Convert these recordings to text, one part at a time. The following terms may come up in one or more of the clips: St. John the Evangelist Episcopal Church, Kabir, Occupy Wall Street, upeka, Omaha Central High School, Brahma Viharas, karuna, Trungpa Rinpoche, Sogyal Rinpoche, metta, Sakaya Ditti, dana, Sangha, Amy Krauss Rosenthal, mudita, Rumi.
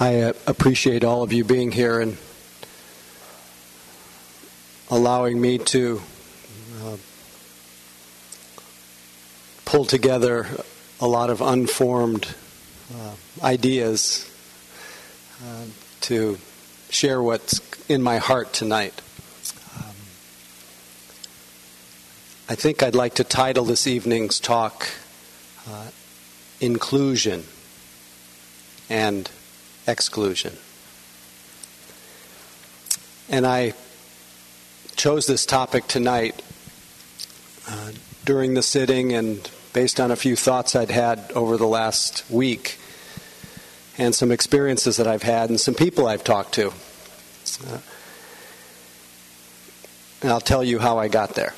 I appreciate all of you being here and allowing me to pull together a lot of unformed ideas to share what's in my heart tonight. I think I'd like to title this evening's talk Inclusion and Exclusion. And I chose this topic tonight during the sitting and based on a few thoughts I'd had over the last week and some experiences that I've had and some people I've talked to. And I'll tell you how I got there.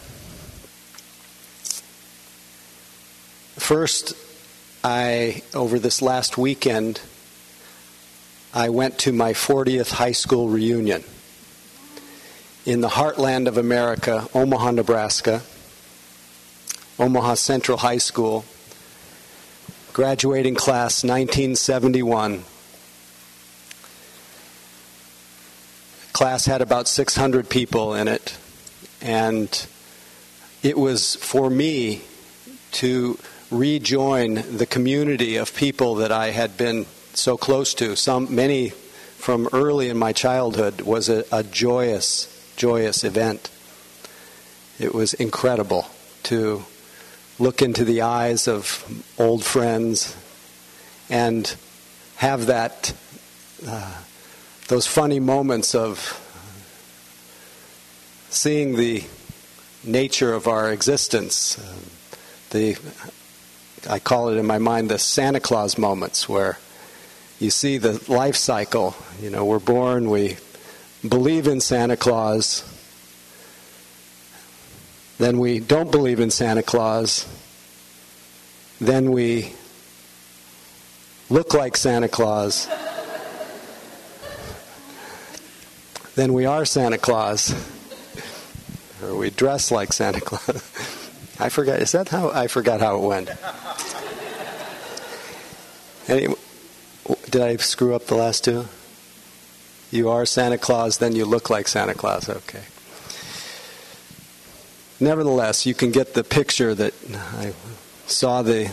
First, over this last weekend, I went to my 40th high school reunion in the heartland of America, Omaha, Nebraska, Omaha Central High School, graduating class 1971. Class had about 600 people in it, and it was for me to rejoin the community of people that I had been so close to. Many from early in my childhood. Was a joyous event. It was incredible to look into the eyes of old friends and have that those funny moments of seeing the nature of our existence. I call it in my mind the Santa Claus moments, where you see the life cycle. You know, we're born, we believe in Santa Claus, then we don't believe in Santa Claus, then we look like Santa Claus, then we are Santa Claus, or we dress like Santa Claus. I forgot how it went. Anyway, did I screw up the last two? You are Santa Claus, then you look like Santa Claus. Okay. Nevertheless, you can get the picture that I saw the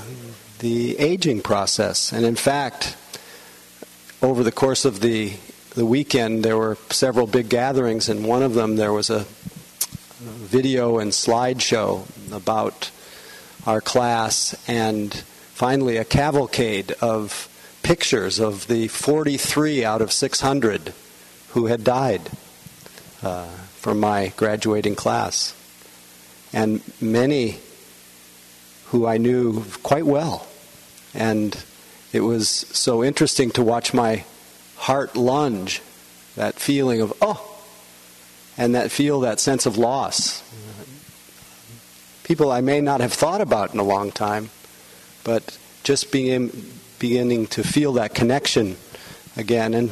aging process. And in fact, over the course of the weekend, there were several big gatherings, and one of them there was a video and slideshow about our class, and finally a cavalcade of pictures of the 43 out of 600 who had died from my graduating class, and many who I knew quite well. And it was so interesting to watch my heart lunge, that feeling of, oh, and that sense of loss. People I may not have thought about in a long time, but just beginning to feel that connection again, and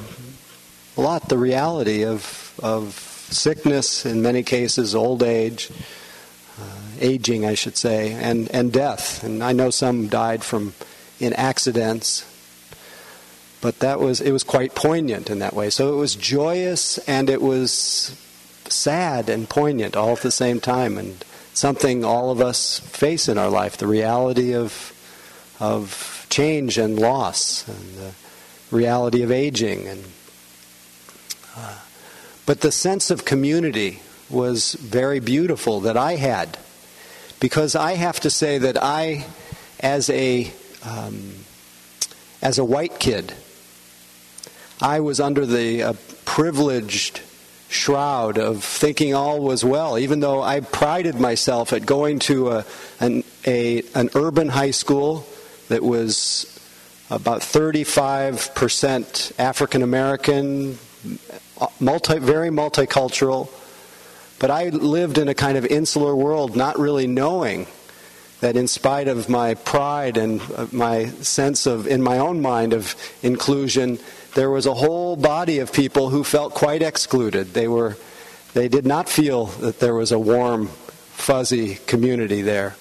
a lot the reality of sickness in many cases, old age, aging I should say, and death. And I know some died in accidents, but it was quite poignant in that way. So it was joyous and it was sad and poignant all at the same time, and something all of us face in our life, the reality of change and loss, and the reality of aging. And but the sense of community was very beautiful that I had, because I have to say that I, as a white kid, I was under the privileged shroud of thinking all was well, even though I prided myself at going to an urban high school that was about 35% African American, very multicultural. But I lived in a kind of insular world, not really knowing that in spite of my pride and my sense of, in my own mind, of inclusion, there was a whole body of people who felt quite excluded. They did not feel that there was a warm, fuzzy community there.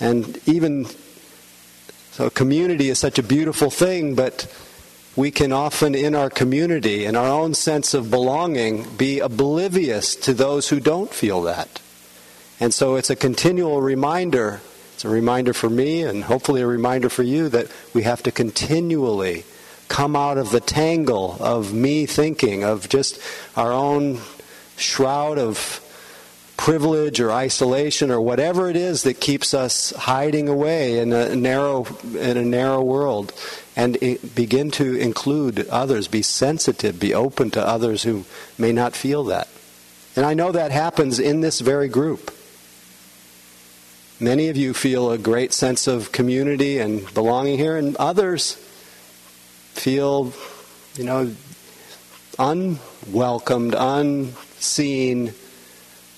And even so, community is such a beautiful thing, but we can often in our community, in our own sense of belonging, be oblivious to those who don't feel that. And so it's a continual reminder. It's a reminder for me and hopefully a reminder for you that we have to continually come out of the tangle of me thinking, of just our own shroud of privilege or isolation or whatever it is that keeps us hiding away in a narrow world, and begin to include others, be sensitive, be open to others who may not feel that. And I know that happens in this very group. Many of you feel a great sense of community and belonging here, and others feel, unwelcomed, unseen.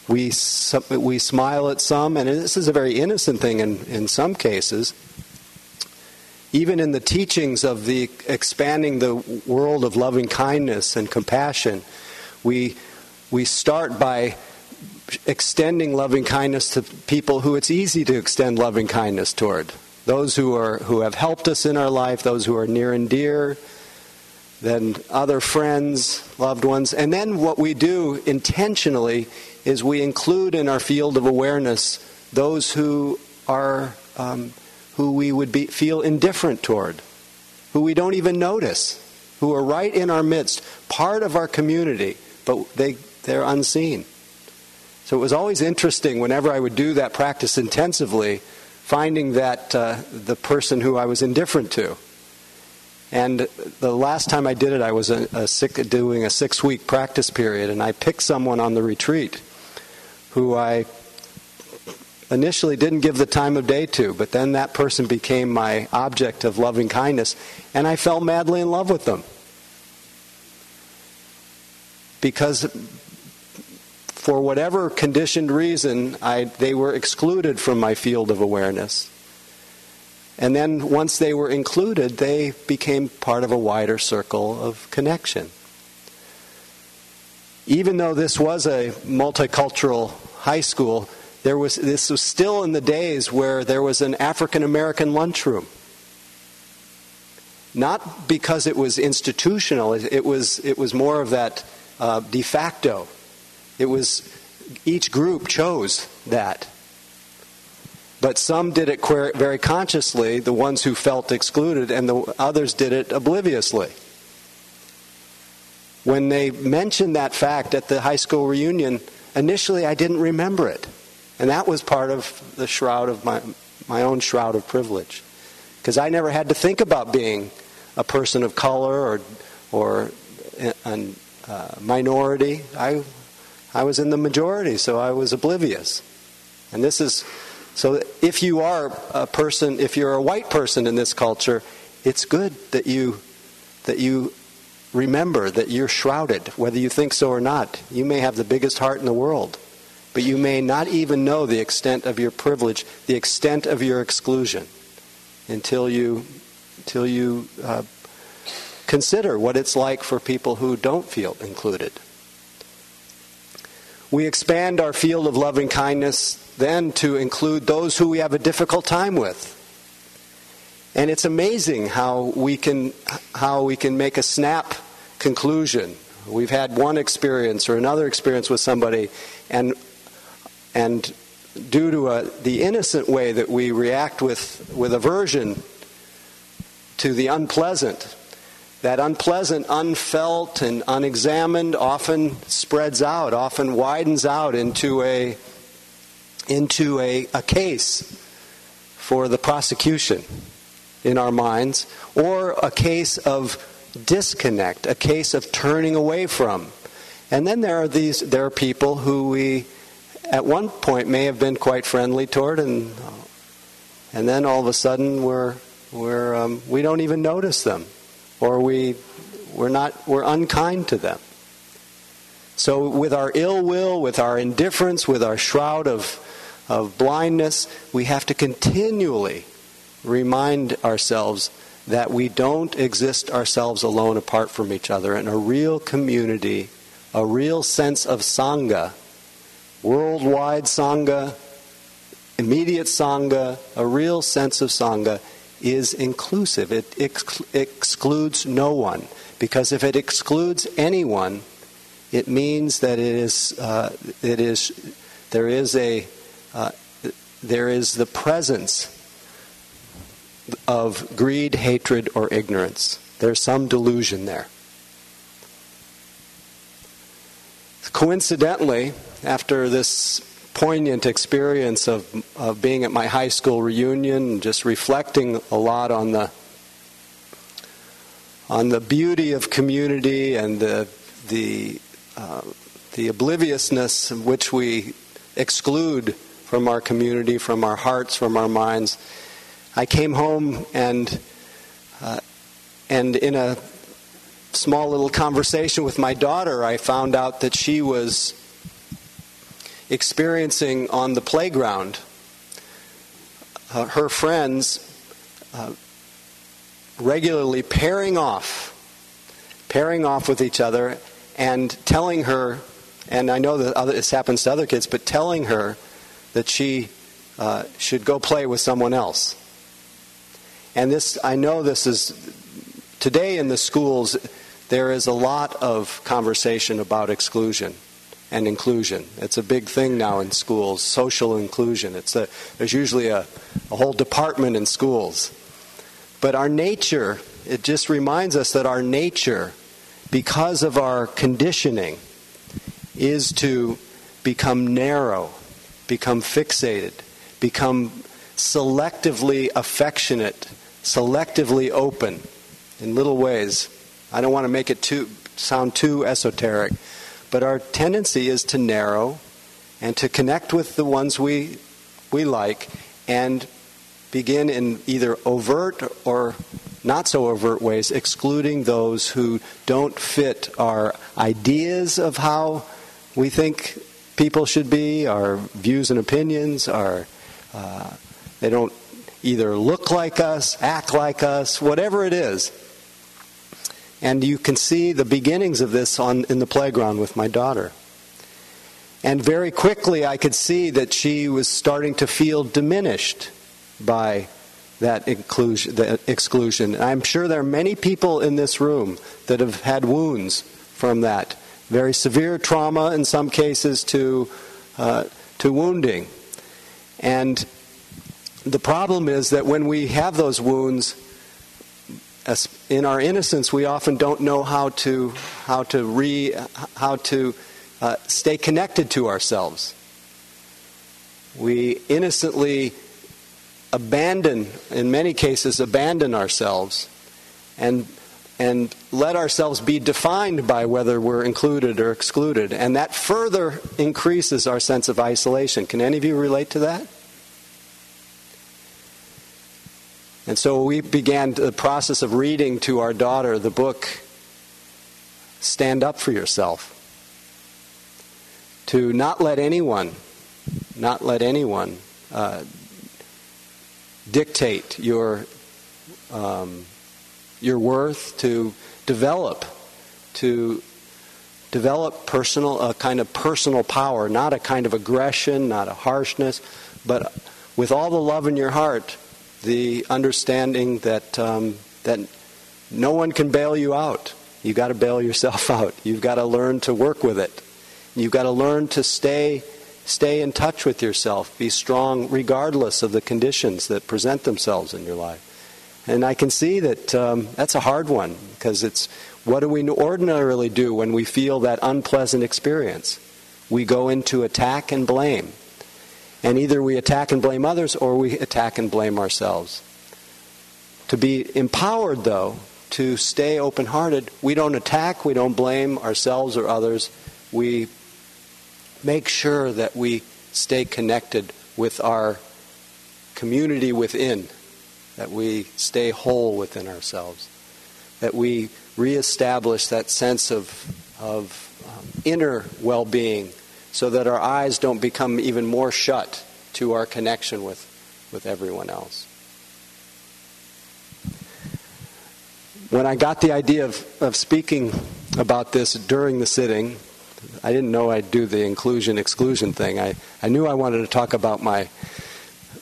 We smile at some, and this is a very innocent thing in some cases. Even in the teachings of the expanding the world of loving kindness and compassion, we start by extending loving kindness to people who it's easy to extend loving kindness toward. Those who have helped us in our life, those who are near and dear, then other friends, loved ones. And then what we do intentionally is we include in our field of awareness those who are who we would feel indifferent toward, who we don't even notice, who are right in our midst, part of our community, but they're unseen. So it was always interesting whenever I would do that practice intensively, finding that the person who I was indifferent to. And the last time I did it, I was doing a 6-week practice period, and I picked someone on the retreat who I initially didn't give the time of day to, but then that person became my object of loving kindness, and I fell madly in love with them. Because for whatever conditioned reason, they were excluded from my field of awareness. And then once they were included, they became part of a wider circle of connection. Even though this was a multicultural high school, this was still in the days where there was an African-American lunchroom. Not because it was institutional, it was more of that de facto. It was each group chose that. But some did it very consciously, the ones who felt excluded, and the others did it obliviously. When they mentioned that fact at the high school reunion, initially I didn't remember it. And that was part of the shroud of my own shroud of privilege. Because I never had to think about being a person of color or a minority. I was in the majority, so I was oblivious. And this is... So if you are a person, if you're a white person in this culture, it's good that you remember that you're shrouded, whether you think so or not. You may have the biggest heart in the world, but you may not even know the extent of your privilege, the extent of your exclusion, until you consider what it's like for people who don't feel included. We expand our field of loving kindness then to include those who we have a difficult time with. And it's amazing how we can make a snap conclusion. We've had one experience or another experience with somebody, and due to the innocent way that we react with aversion to the unpleasant, that unpleasant, unfelt, and unexamined often spreads out, often widens out into a case for the prosecution in our minds, or a case of disconnect, a case of turning away from. And then there are people who we at one point may have been quite friendly toward, and then all of a sudden we're we don't even notice them. Or we're unkind to them. So with our ill will, with our indifference, with our shroud of blindness, we have to continually remind ourselves that we don't exist ourselves alone apart from each other. And a real community, a real sense of Sangha, worldwide Sangha, immediate Sangha, a real sense of Sangha is inclusive. It excludes no one. Because if it excludes anyone, it means that there is the presence of greed, hatred, or ignorance. There's some delusion there. Coincidentally, after this poignant experience of being at my high school reunion and just reflecting a lot on the beauty of community and the obliviousness in which we exclude from our community, from our hearts, from our minds, I came home and in a small little conversation with my daughter, I found out that she was experiencing on the playground her friends regularly pairing off with each other and telling her, and I know that this happens to other kids, but telling her that she should go play with someone else. And this, I know this is, today in the schools, there is a lot of conversation about exclusion and inclusion. It's a big thing now in schools, social inclusion. There's usually a whole department in schools. But our nature, it just reminds us that our nature, because of our conditioning, is to become narrow, become fixated, become selectively affectionate, selectively open in little ways. I don't want to make it sound too esoteric, but our tendency is to narrow and to connect with the ones we like and begin in either overt or not so overt ways, excluding those who don't fit our ideas of how we think people should be, our views and opinions, they don't either look like us, act like us, whatever it is. And you can see the beginnings of this in the playground with my daughter. And very quickly I could see that she was starting to feel diminished by that exclusion. And I'm sure there are many people in this room that have had wounds from that. Very severe trauma in some cases to wounding. And the problem is that when we have those wounds, in our innocence, we often don't know how to stay connected to ourselves. We innocently in many cases abandon ourselves, and let ourselves be defined by whether we're included or excluded, and that further increases our sense of isolation. Can any of you relate to that? And so we began the process of reading to our daughter the book, Stand Up for Yourself. To not let anyone dictate your worth, to develop a kind of personal power, not a kind of aggression, not a harshness, but with all the love in your heart, the understanding that no one can bail you out. You've got to bail yourself out. You've got to learn to work with it. You've got to learn to stay in touch with yourself. Be strong regardless of the conditions that present themselves in your life. And I can see that that's a hard one, because it's what do we ordinarily do when we feel that unpleasant experience? We go into attack and blame. And either we attack and blame others, or we attack and blame ourselves. To be empowered, though, to stay open-hearted, we don't attack, we don't blame ourselves or others. We make sure that we stay connected with our community within, that we stay whole within ourselves, that we reestablish that sense of inner well-being, so that our eyes don't become even more shut to our connection with everyone else. When I got the idea of speaking about this during the sitting, I didn't know I'd do the inclusion-exclusion thing. I knew I wanted to talk about my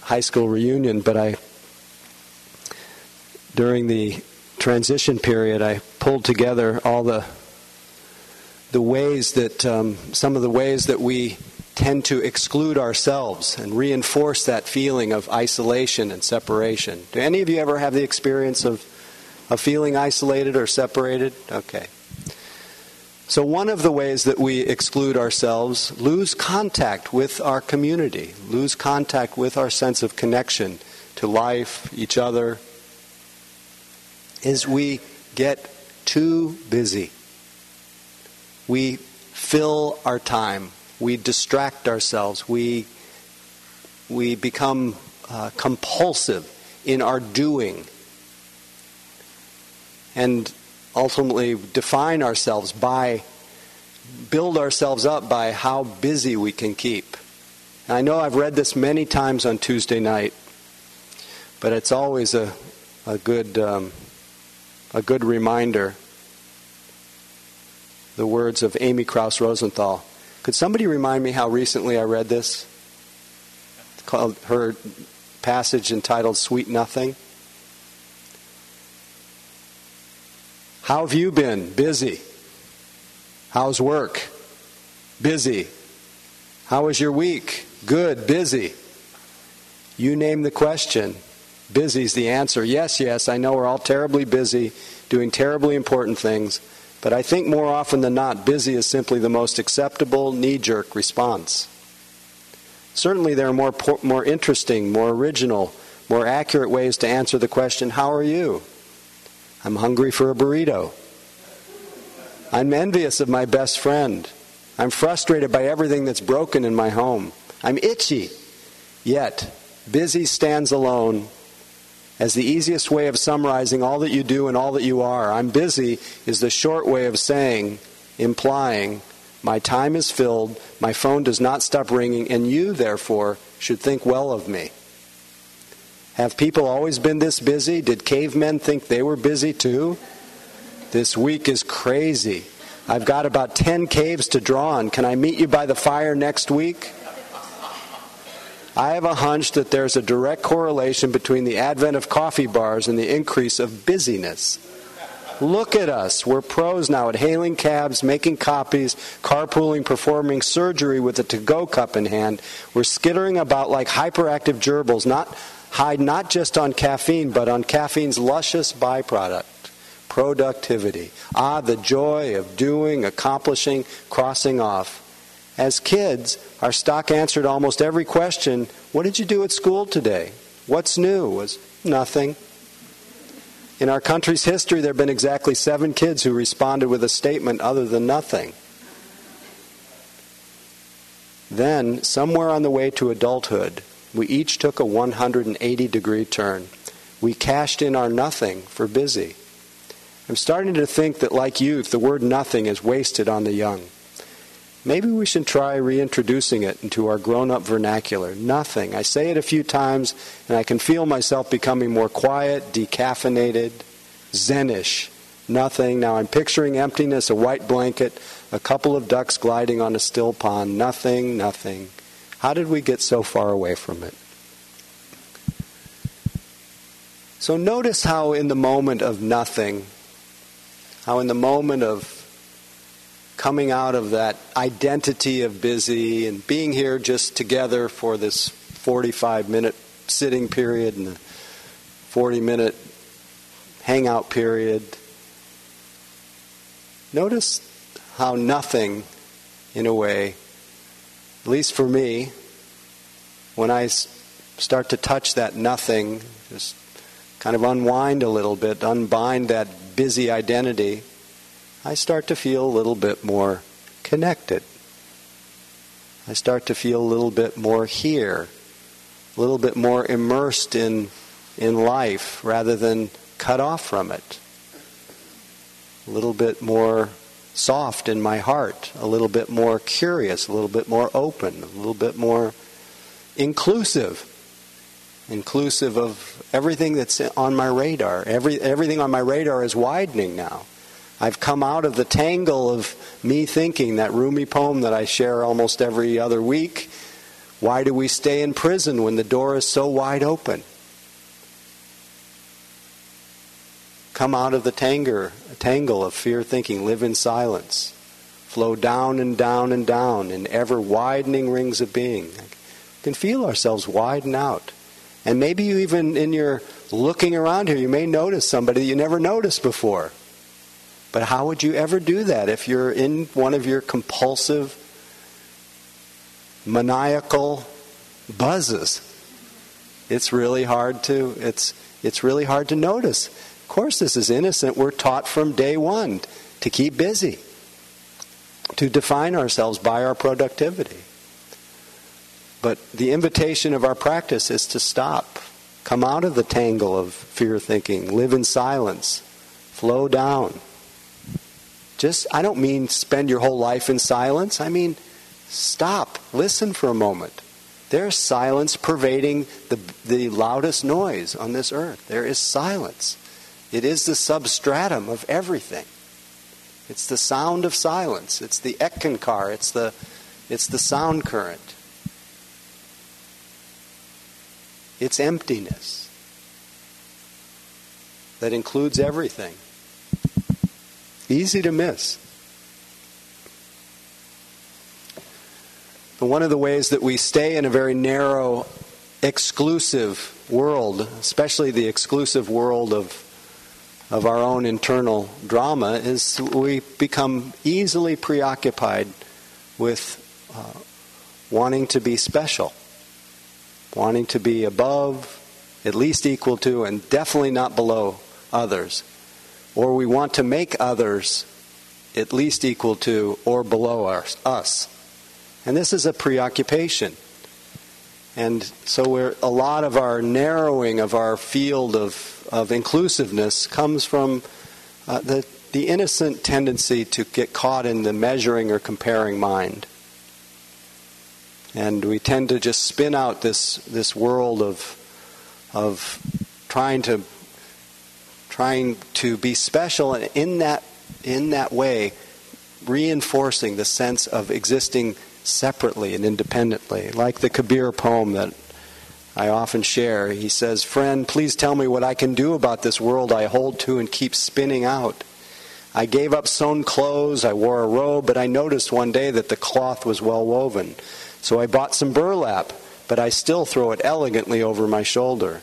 high school reunion, but I during the transition period, I pulled together all the ways that, some of the ways that we tend to exclude ourselves and reinforce that feeling of isolation and separation. Do any of you ever have the experience of feeling isolated or separated? Okay. So one of the ways that we exclude ourselves, lose contact with our community, lose contact with our sense of connection to life, each other, is we get too busy. We fill our time. We distract ourselves. We become compulsive in our doing, and ultimately define ourselves by, build ourselves up by how busy we can keep. And I know I've read this many times on Tuesday night, but it's always a good reminder. The words of Amy Krauss Rosenthal. Could somebody remind me how recently I read this? It's called, her passage entitled Sweet Nothing. How have you been? Busy. How's work? Busy. How was your week? Good. Busy. You name the question. Busy's the answer. Yes, yes, I know we're all terribly busy, doing terribly important things. But I think more often than not, busy is simply the most acceptable knee-jerk response. Certainly there are more interesting, more original, more accurate ways to answer the question, how are you? I'm hungry for a burrito. I'm envious of my best friend. I'm frustrated by everything that's broken in my home. I'm itchy. Yet, busy stands alone as the easiest way of summarizing all that you do and all that you are. I'm busy is the short way of saying, implying, my time is filled, my phone does not stop ringing, and you, therefore, should think well of me. Have people always been this busy? Did cavemen think they were busy too? This week is crazy. I've got about 10 caves to draw on. Can I meet you by the fire next week? I have a hunch that there's a direct correlation between the advent of coffee bars and the increase of busyness. Look at us. We're pros now at hailing cabs, making copies, carpooling, performing surgery with a to-go cup in hand. We're skittering about like hyperactive gerbils, not just on caffeine, but on caffeine's luscious byproduct, productivity. Ah, the joy of doing, accomplishing, crossing off. As kids, our stock answered almost every question, what did you do at school today? What's new? Was nothing. In our country's history, there have been exactly 7 kids who responded with a statement other than nothing. Then, somewhere on the way to adulthood, we each took a 180-degree turn. We cashed in our nothing for busy. I'm starting to think that, like youth, the word nothing is wasted on the young. Maybe we should try reintroducing it into our grown-up vernacular. Nothing. I say it a few times, and I can feel myself becoming more quiet, decaffeinated, zenish. Nothing. Now I'm picturing emptiness, a white blanket, a couple of ducks gliding on a still pond. Nothing, nothing. How did we get so far away from it? So notice how in the moment of nothing, how in the moment of coming out of that identity of busy and being here just together for this 45-minute sitting period and the 40-minute hangout period. Notice how nothing, in a way, at least for me, when I start to touch that nothing, just kind of unwind a little bit, unbind that busy identity, I start to feel a little bit more connected. I start to feel a little bit more here, a little bit more immersed in life rather than cut off from it, a little bit more soft in my heart, a little bit more curious, a little bit more open, a little bit more inclusive of everything that's on my radar. Everything on my radar is widening now. I've come out of the tangle of me thinking, that Rumi poem that I share almost every other week. Why do we stay in prison when the door is so wide open? Come out of the tangle of fear thinking. Live in silence. Flow down and down and down in ever widening rings of being. We can feel ourselves widen out. And maybe you even, in your looking around here, you may notice somebody that you never noticed before. But how would you ever do that if you're in one of your compulsive, maniacal buzzes? It's really hard to notice. Of course, this is innocent. We're taught from day one to keep busy, to define ourselves by our productivity. But the invitation of our practice is to stop, come out of the tangle of fear thinking, live in silence, flow down. Just, I don't mean spend your whole life in silence. I mean stop, listen for a moment. There's silence pervading the loudest noise on this earth. There is silence. It is the substratum of everything. It's the sound of silence. It's the ekankar. It's the sound current. It's emptiness that includes everything. Easy to miss. But one of the ways that we stay in a very narrow, exclusive world, especially the exclusive world of our own internal drama, is we become easily preoccupied with wanting to be special, wanting to be above, at least equal to, and definitely not below others. Or we want to make others at least equal to or below us. And this is a preoccupation. And so a lot of our narrowing of our field of inclusiveness comes from the innocent tendency to get caught in the measuring or comparing mind. And we tend to just spin out this world of trying to be special, and in that way reinforcing the sense of existing separately and independently. Like the Kabir poem that I often share, he says, "Friend, please tell me what I can do about this world I hold to and keep spinning out. I gave up sewn clothes, I wore a robe, but I noticed one day that the cloth was well woven. So I bought some burlap, but I still throw it elegantly over my shoulder.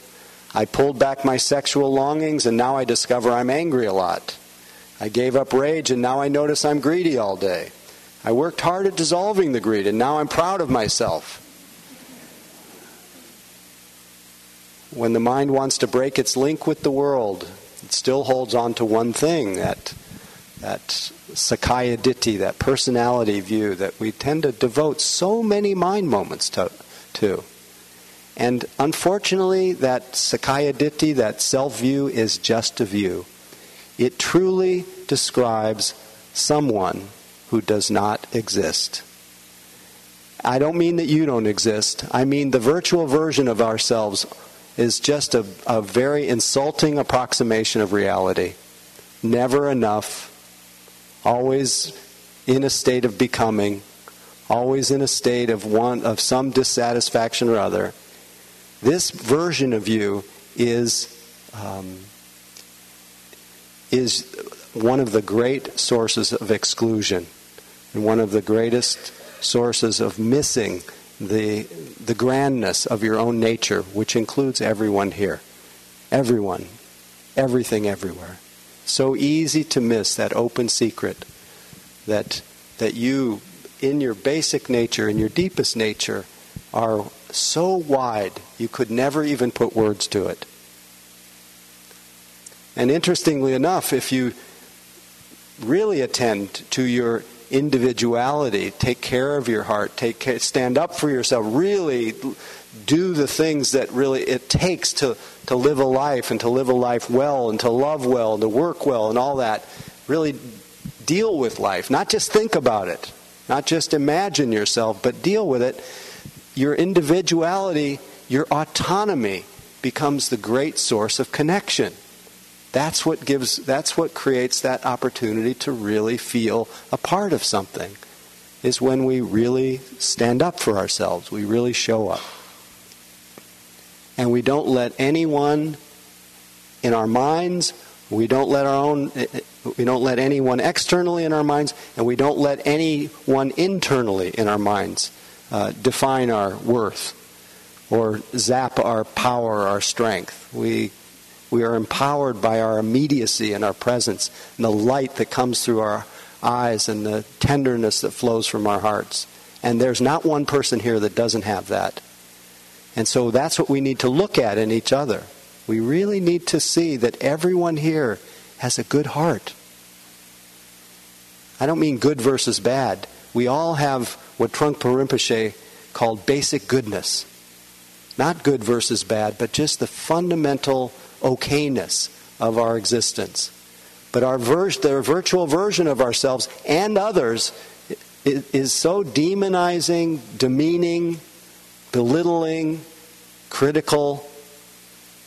I pulled back my sexual longings, and now I discover I'm angry a lot. I gave up rage, and now I notice I'm greedy all day. I worked hard at dissolving the greed, and now I'm proud of myself." When the mind wants to break its link with the world, it still holds on to one thing, that Sakaya Ditti, that personality view that we tend to devote so many mind moments to. And unfortunately, that Sakaya Ditti, that self-view, is just a view. It truly describes someone who does not exist. I don't mean that you don't exist. I mean the virtual version of ourselves is just a very insulting approximation of reality. Never enough. Always in a state of becoming, always in a state of some dissatisfaction or other. This version of you is one of the great sources of exclusion, and one of the greatest sources of missing the grandness of your own nature, which includes everyone here, everyone, everything, everywhere. So easy to miss that open secret that you, in your basic nature, in your deepest nature, are so wide you could never even put words to it. And interestingly enough, if you really attend to your individuality, take care of your heart, stand up for yourself, really do the things that really it takes to live a life, and to live a life well, and to love well, and to work well, and all that. Really deal with life, not just think about it, not just imagine yourself, but deal with it. Your individuality, your autonomy becomes the great source of connection. That's what creates that opportunity to really feel a part of something, is when we really stand up for ourselves, we really show up. And we don't let anyone in our minds We don't let our own, we don't let anyone externally in our minds, and we don't let anyone internally in our minds define our worth or zap our power, our strength. We are empowered by our immediacy and our presence, and the light that comes through our eyes and the tenderness that flows from our hearts. And there's not one person here that doesn't have that. And so that's what we need to look at in each other. We really need to see that everyone here has a good heart. I don't mean good versus bad. We all have what Trungpa Rinpoche called basic goodness. Not good versus bad, but just the fundamental okayness of our existence. But our their virtual version of ourselves and others is so demonizing, demeaning, belittling, critical,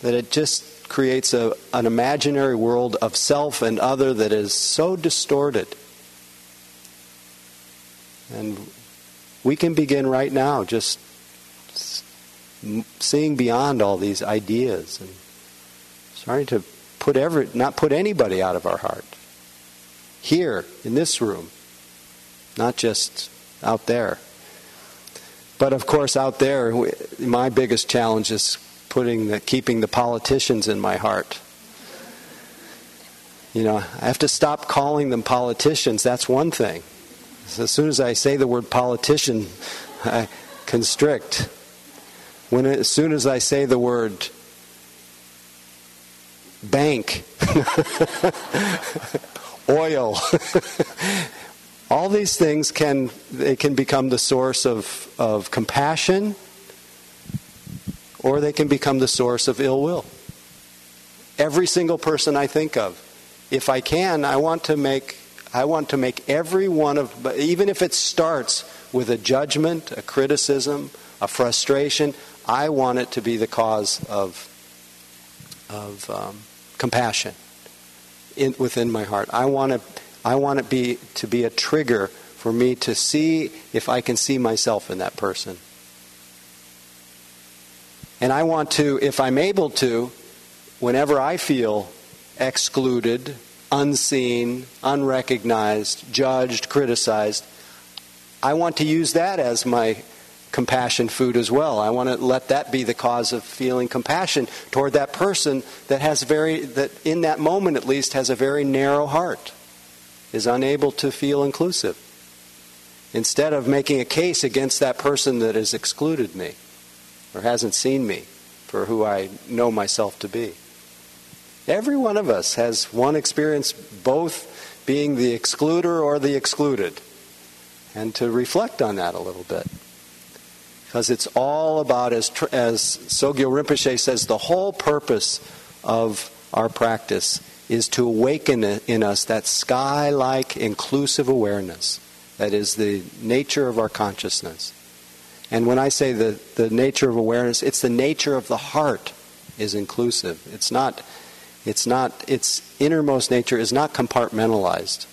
that it just creates an imaginary world of self and other that is so distorted. And we can begin right now just seeing beyond all these ideas and starting to not put anybody out of our heart. Here, in this room, not just out there. But of course, out there, my biggest challenge is keeping the politicians in my heart. You know, I have to stop calling them politicians. That's one thing. So as soon as I say the word politician, I constrict. As soon as I say the word bank, oil, all these things can become the source of compassion, or they can become the source of ill will. Every single person I think of, if I can, I want to make every one of, even if it starts with a judgment, a criticism, a frustration, I want it to be the cause of compassion within my heart. I want it to be a trigger for me to see if I can see myself in that person. And I want to, if I'm able to, whenever I feel excluded, unseen, unrecognized, judged, criticized, I want to use that as my compassion food as well. I want to let that be the cause of feeling compassion toward that person that that in that moment at least has a very narrow heart, is unable to feel inclusive, instead of making a case against that person that has excluded me or hasn't seen me for who I know myself to be. Every one of us has one experience, both being the excluder or the excluded, and to reflect on that a little bit. Because it's all about, as Sogyal Rinpoche says, the whole purpose of our practice is to awaken in us that sky-like inclusive awareness that is the nature of our consciousness. And when I say the nature of awareness, it's the nature of the heart is inclusive. Its innermost nature is not compartmentalized.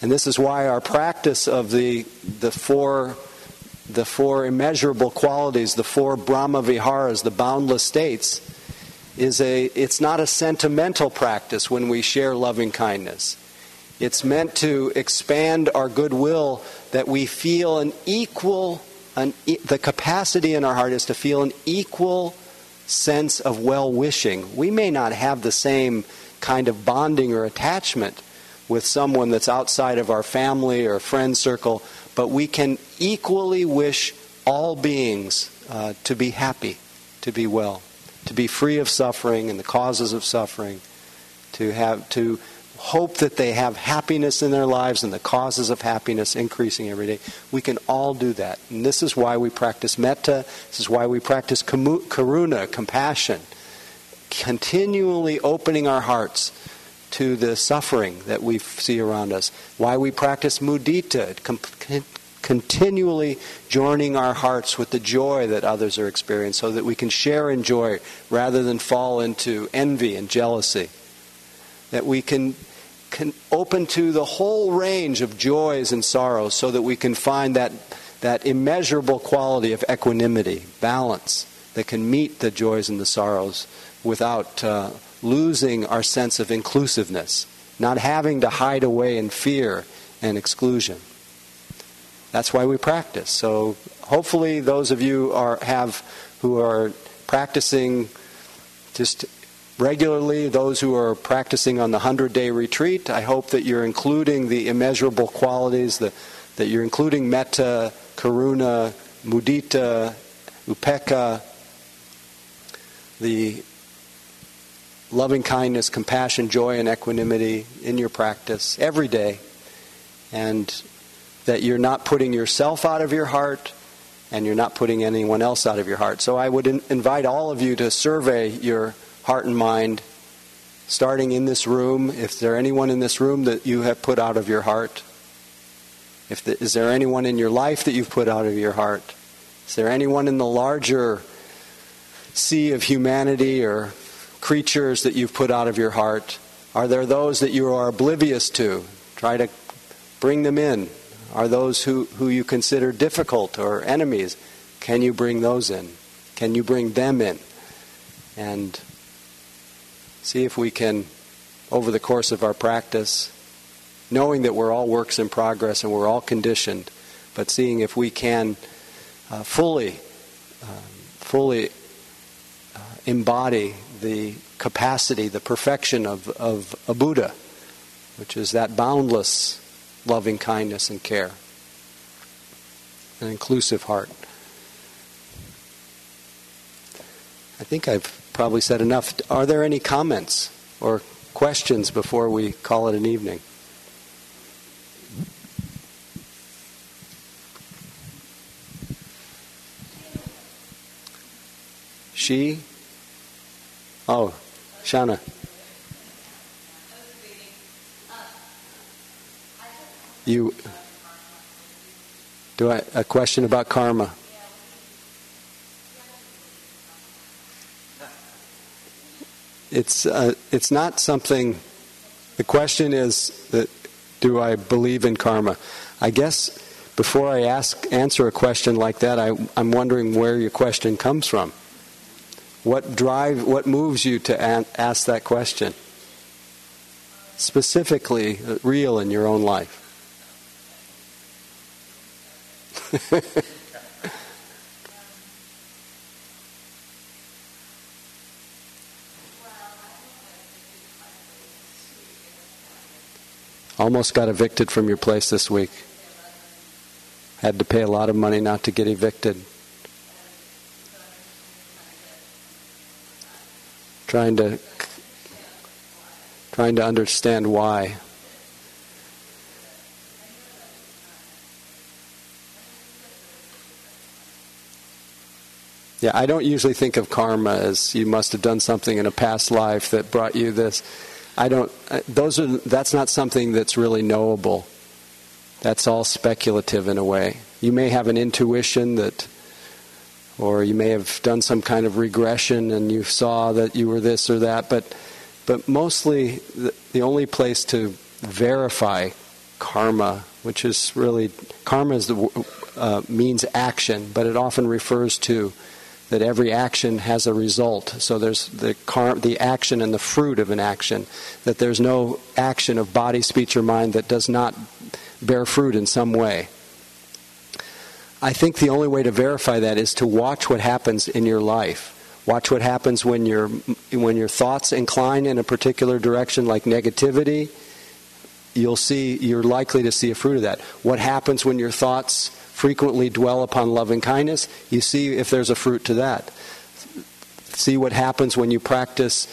And this is why our practice of the four immeasurable qualities, the four Brahma Viharas, the boundless states, it's not a sentimental practice when we share loving kindness. It's meant to expand our goodwill, that we feel the capacity in our heart is to feel an equal sense of well-wishing. We may not have the same kind of bonding or attachment with someone that's outside of our family or friend circle, but we can equally wish all beings to be happy, to be well, to be free of suffering and the causes of suffering, to hope that they have happiness in their lives and the causes of happiness increasing every day. We can all do that. And this is why we practice metta. This is why we practice karuna, compassion, continually opening our hearts to the suffering that we see around us. Why we practice mudita, continually joining our hearts with the joy that others are experiencing so that we can share in joy rather than fall into envy and jealousy. That we can open to the whole range of joys and sorrows so that we can find that immeasurable quality of equanimity, balance, that can meet the joys and the sorrows without losing our sense of inclusiveness, not having to hide away in fear and exclusion. That's why we practice. So hopefully those of you who are practicing just regularly, those who are practicing on the 100-day retreat, I hope that you're including the immeasurable qualities, that you're including metta, karuna, mudita, upeka, the loving kindness, compassion, joy, and equanimity in your practice every day, and that you're not putting yourself out of your heart and you're not putting anyone else out of your heart. So I would invite all of you to survey your heart and mind, starting in this room. If there anyone in this room that you have put out of your heart, is there anyone in your life that you've put out of your heart? Is there anyone in the larger sea of humanity or creatures that you've put out of your heart? Are there those that you are oblivious to? Try to bring them in. Are those who you consider difficult or enemies? Can you bring those in? Can you bring them in? And see if we can, over the course of our practice, knowing that we're all works in progress and we're all conditioned, but seeing if we can fully embody the capacity, the perfection of a Buddha, which is that boundless loving kindness and care, an inclusive heart. I think I've probably said enough. Are there any comments or questions before we call it an evening? She? Oh, Shana. You do a question about karma. It's not something. The question is that, do I believe in karma? I guess before I answer a question like that, I'm wondering where your question comes from. What moves you to ask that question? Specifically, real in your own life. Almost got evicted from your place this week. Had to pay a lot of money not to get evicted. Trying to understand why. Yeah, I don't usually think of karma as you must have done something in a past life that brought you this. That's not something that's really knowable. That's all speculative in a way. You may have an intuition that, or you may have done some kind of regression and you saw that you were this or that, but mostly the only place to verify karma, which is really, karma is means action, but it often refers to that every action has a result. So there's the action and the fruit of an action, that there's no action of body, speech, or mind that does not bear fruit in some way. I think the only way to verify that is to watch what happens in your life. Watch what happens when your thoughts incline in a particular direction, like negativity. You're likely to see a fruit of that. What happens when your thoughts frequently dwell upon love and kindness? You see if there's a fruit to that. See what happens when you practice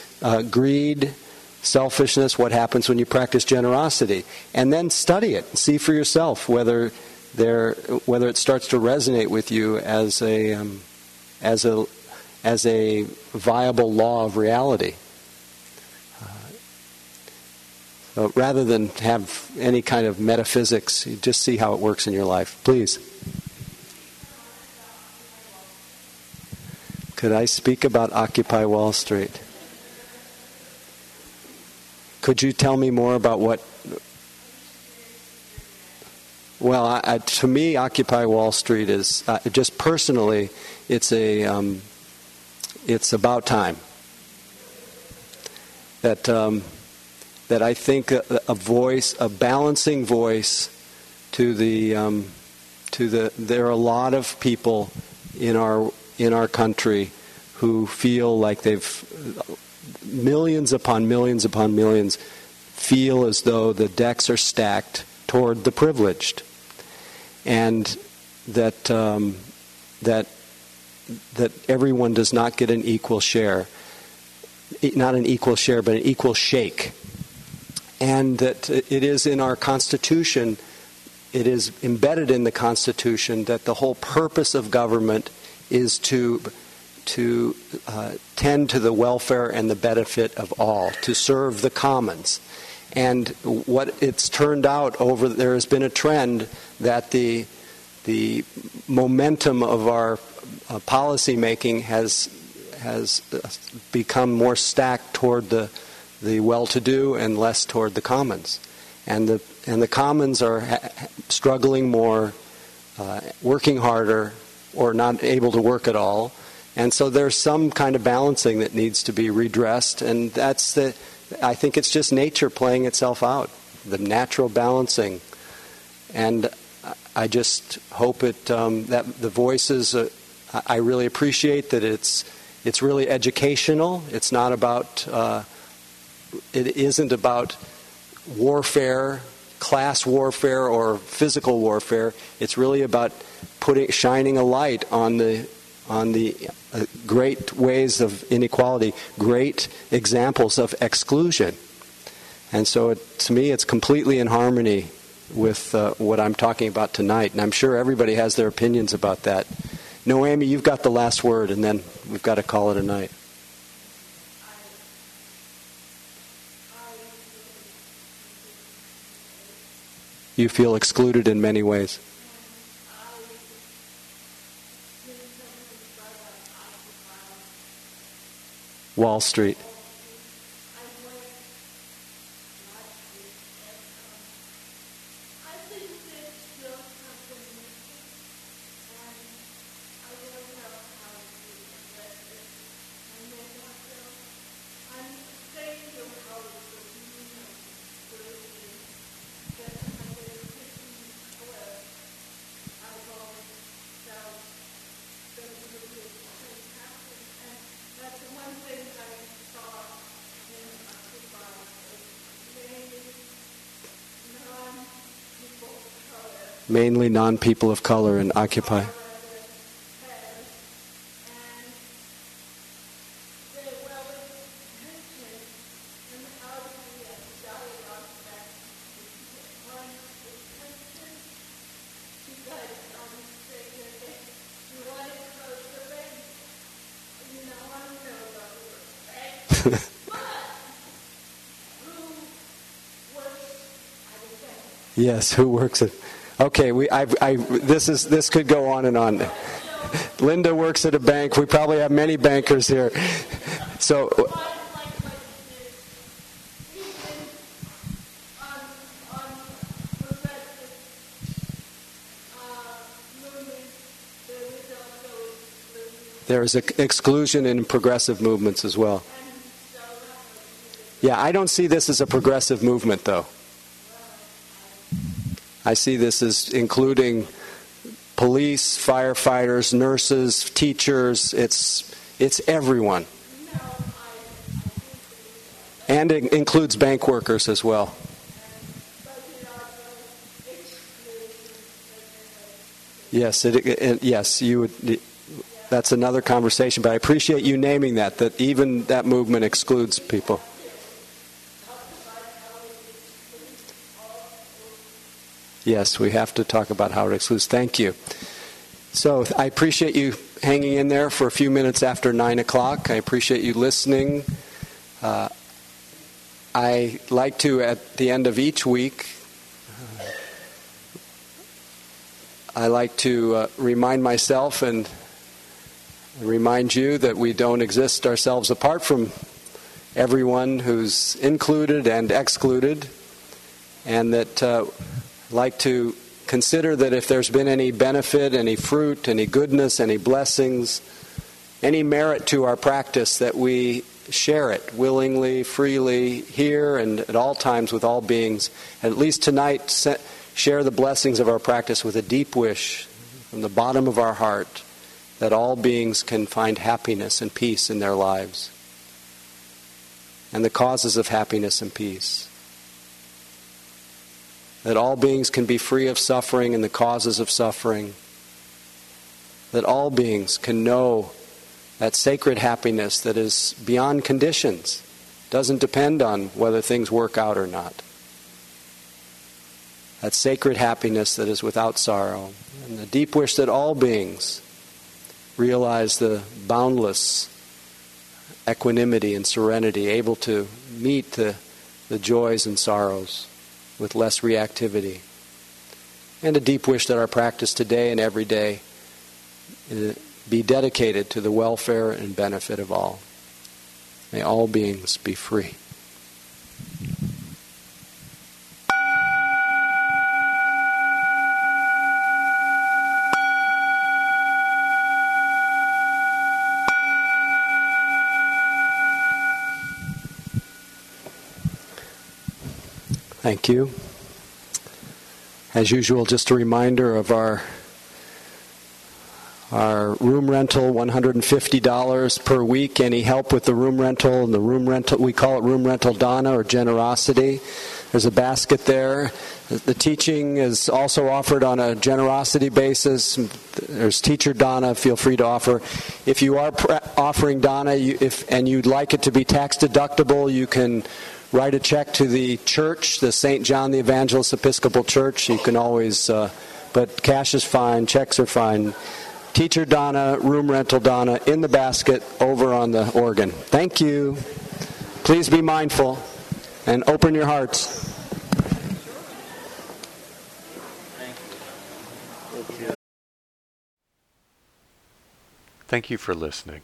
greed, selfishness, what happens when you practice generosity. And then study it. See for yourself whether it starts to resonate with you as a viable law of reality. So rather than have any kind of metaphysics, you just see how it works in your life. Please. Could I speak about Occupy Wall Street? Could you tell me more about what... Well, to me, Occupy Wall Street is, just personally, it's about time. that I think a voice, a balancing voice to the. There are a lot of people in our country who feel like they've millions upon millions upon millions feel as though the decks are stacked toward the privileged, and that everyone does not get an equal share. Not an equal share, but an equal shake. And that it is in our Constitution, it is embedded in the Constitution that the whole purpose of government is to tend to the welfare and the benefit of all, to serve the commons. And what it's turned out over, there has been a trend that the momentum of our policy making has become more stacked toward the well-to-do and less toward the commons, and the commons are struggling more, working harder, or not able to work at all. And so there's some kind of balancing that needs to be redressed, and that's I think it's just nature playing itself out, the natural balancing. And I just hope that the voices, I really appreciate that it's really educational. It's not about, it isn't about warfare, class warfare or physical warfare. It's really about shining a light on the great ways of inequality, great examples of exclusion. And so to me, it's completely in harmony with what I'm talking about tonight. And I'm sure everybody has their opinions about that. Noemi, you've got the last word, and then we've got to call it a night. You feel excluded in many ways. Wall Street. Mainly non-people of color in Occupy. Yes, who works it? Okay, this could go on and on. Linda works at a bank. We probably have many bankers here. So, there is exclusion in progressive movements as well. Yeah, I don't see this as a progressive movement, though. I see this as including police, firefighters, nurses, teachers. It's everyone, and it includes bank workers as well. Yes, yes, you would. That's another conversation. But I appreciate you naming that even that movement excludes people. Yes, we have to talk about how it excludes. Thank you. So I appreciate you hanging in there for a few minutes after 9 o'clock. I appreciate you listening. I like to, at the end of each week, I like to remind myself and remind you that we don't exist ourselves apart from everyone who's included and excluded, and that... like to consider that if there's been any benefit, any fruit, any goodness, any blessings, any merit to our practice, that we share it willingly, freely, here and at all times with all beings. And at least tonight, share the blessings of our practice with a deep wish from the bottom of our heart that all beings can find happiness and peace in their lives and the causes of happiness and peace. That all beings can be free of suffering and the causes of suffering. That all beings can know that sacred happiness that is beyond conditions, doesn't depend on whether things work out or not. That sacred happiness that is without sorrow. And the deep wish that all beings realize the boundless equanimity and serenity, able to meet the joys and sorrows with less reactivity. And a deep wish that our practice today and every day be dedicated to the welfare and benefit of all. May all beings be free. Thank you. As usual, just a reminder of our room rental, $150 per week. Any help with the room rental and the room rental, we call it room rental dana or generosity. There's a basket there. The teaching is also offered on a generosity basis. There's teacher dana. Feel free to offer. If you are offering dana, and you'd like it to be tax deductible, you can write a check to the church, the St. John the Evangelist Episcopal Church. You can always, but cash is fine, checks are fine. Teacher dana, room rental dana, in the basket over on the organ. Thank you. Please be mindful and open your hearts. Thank you for listening.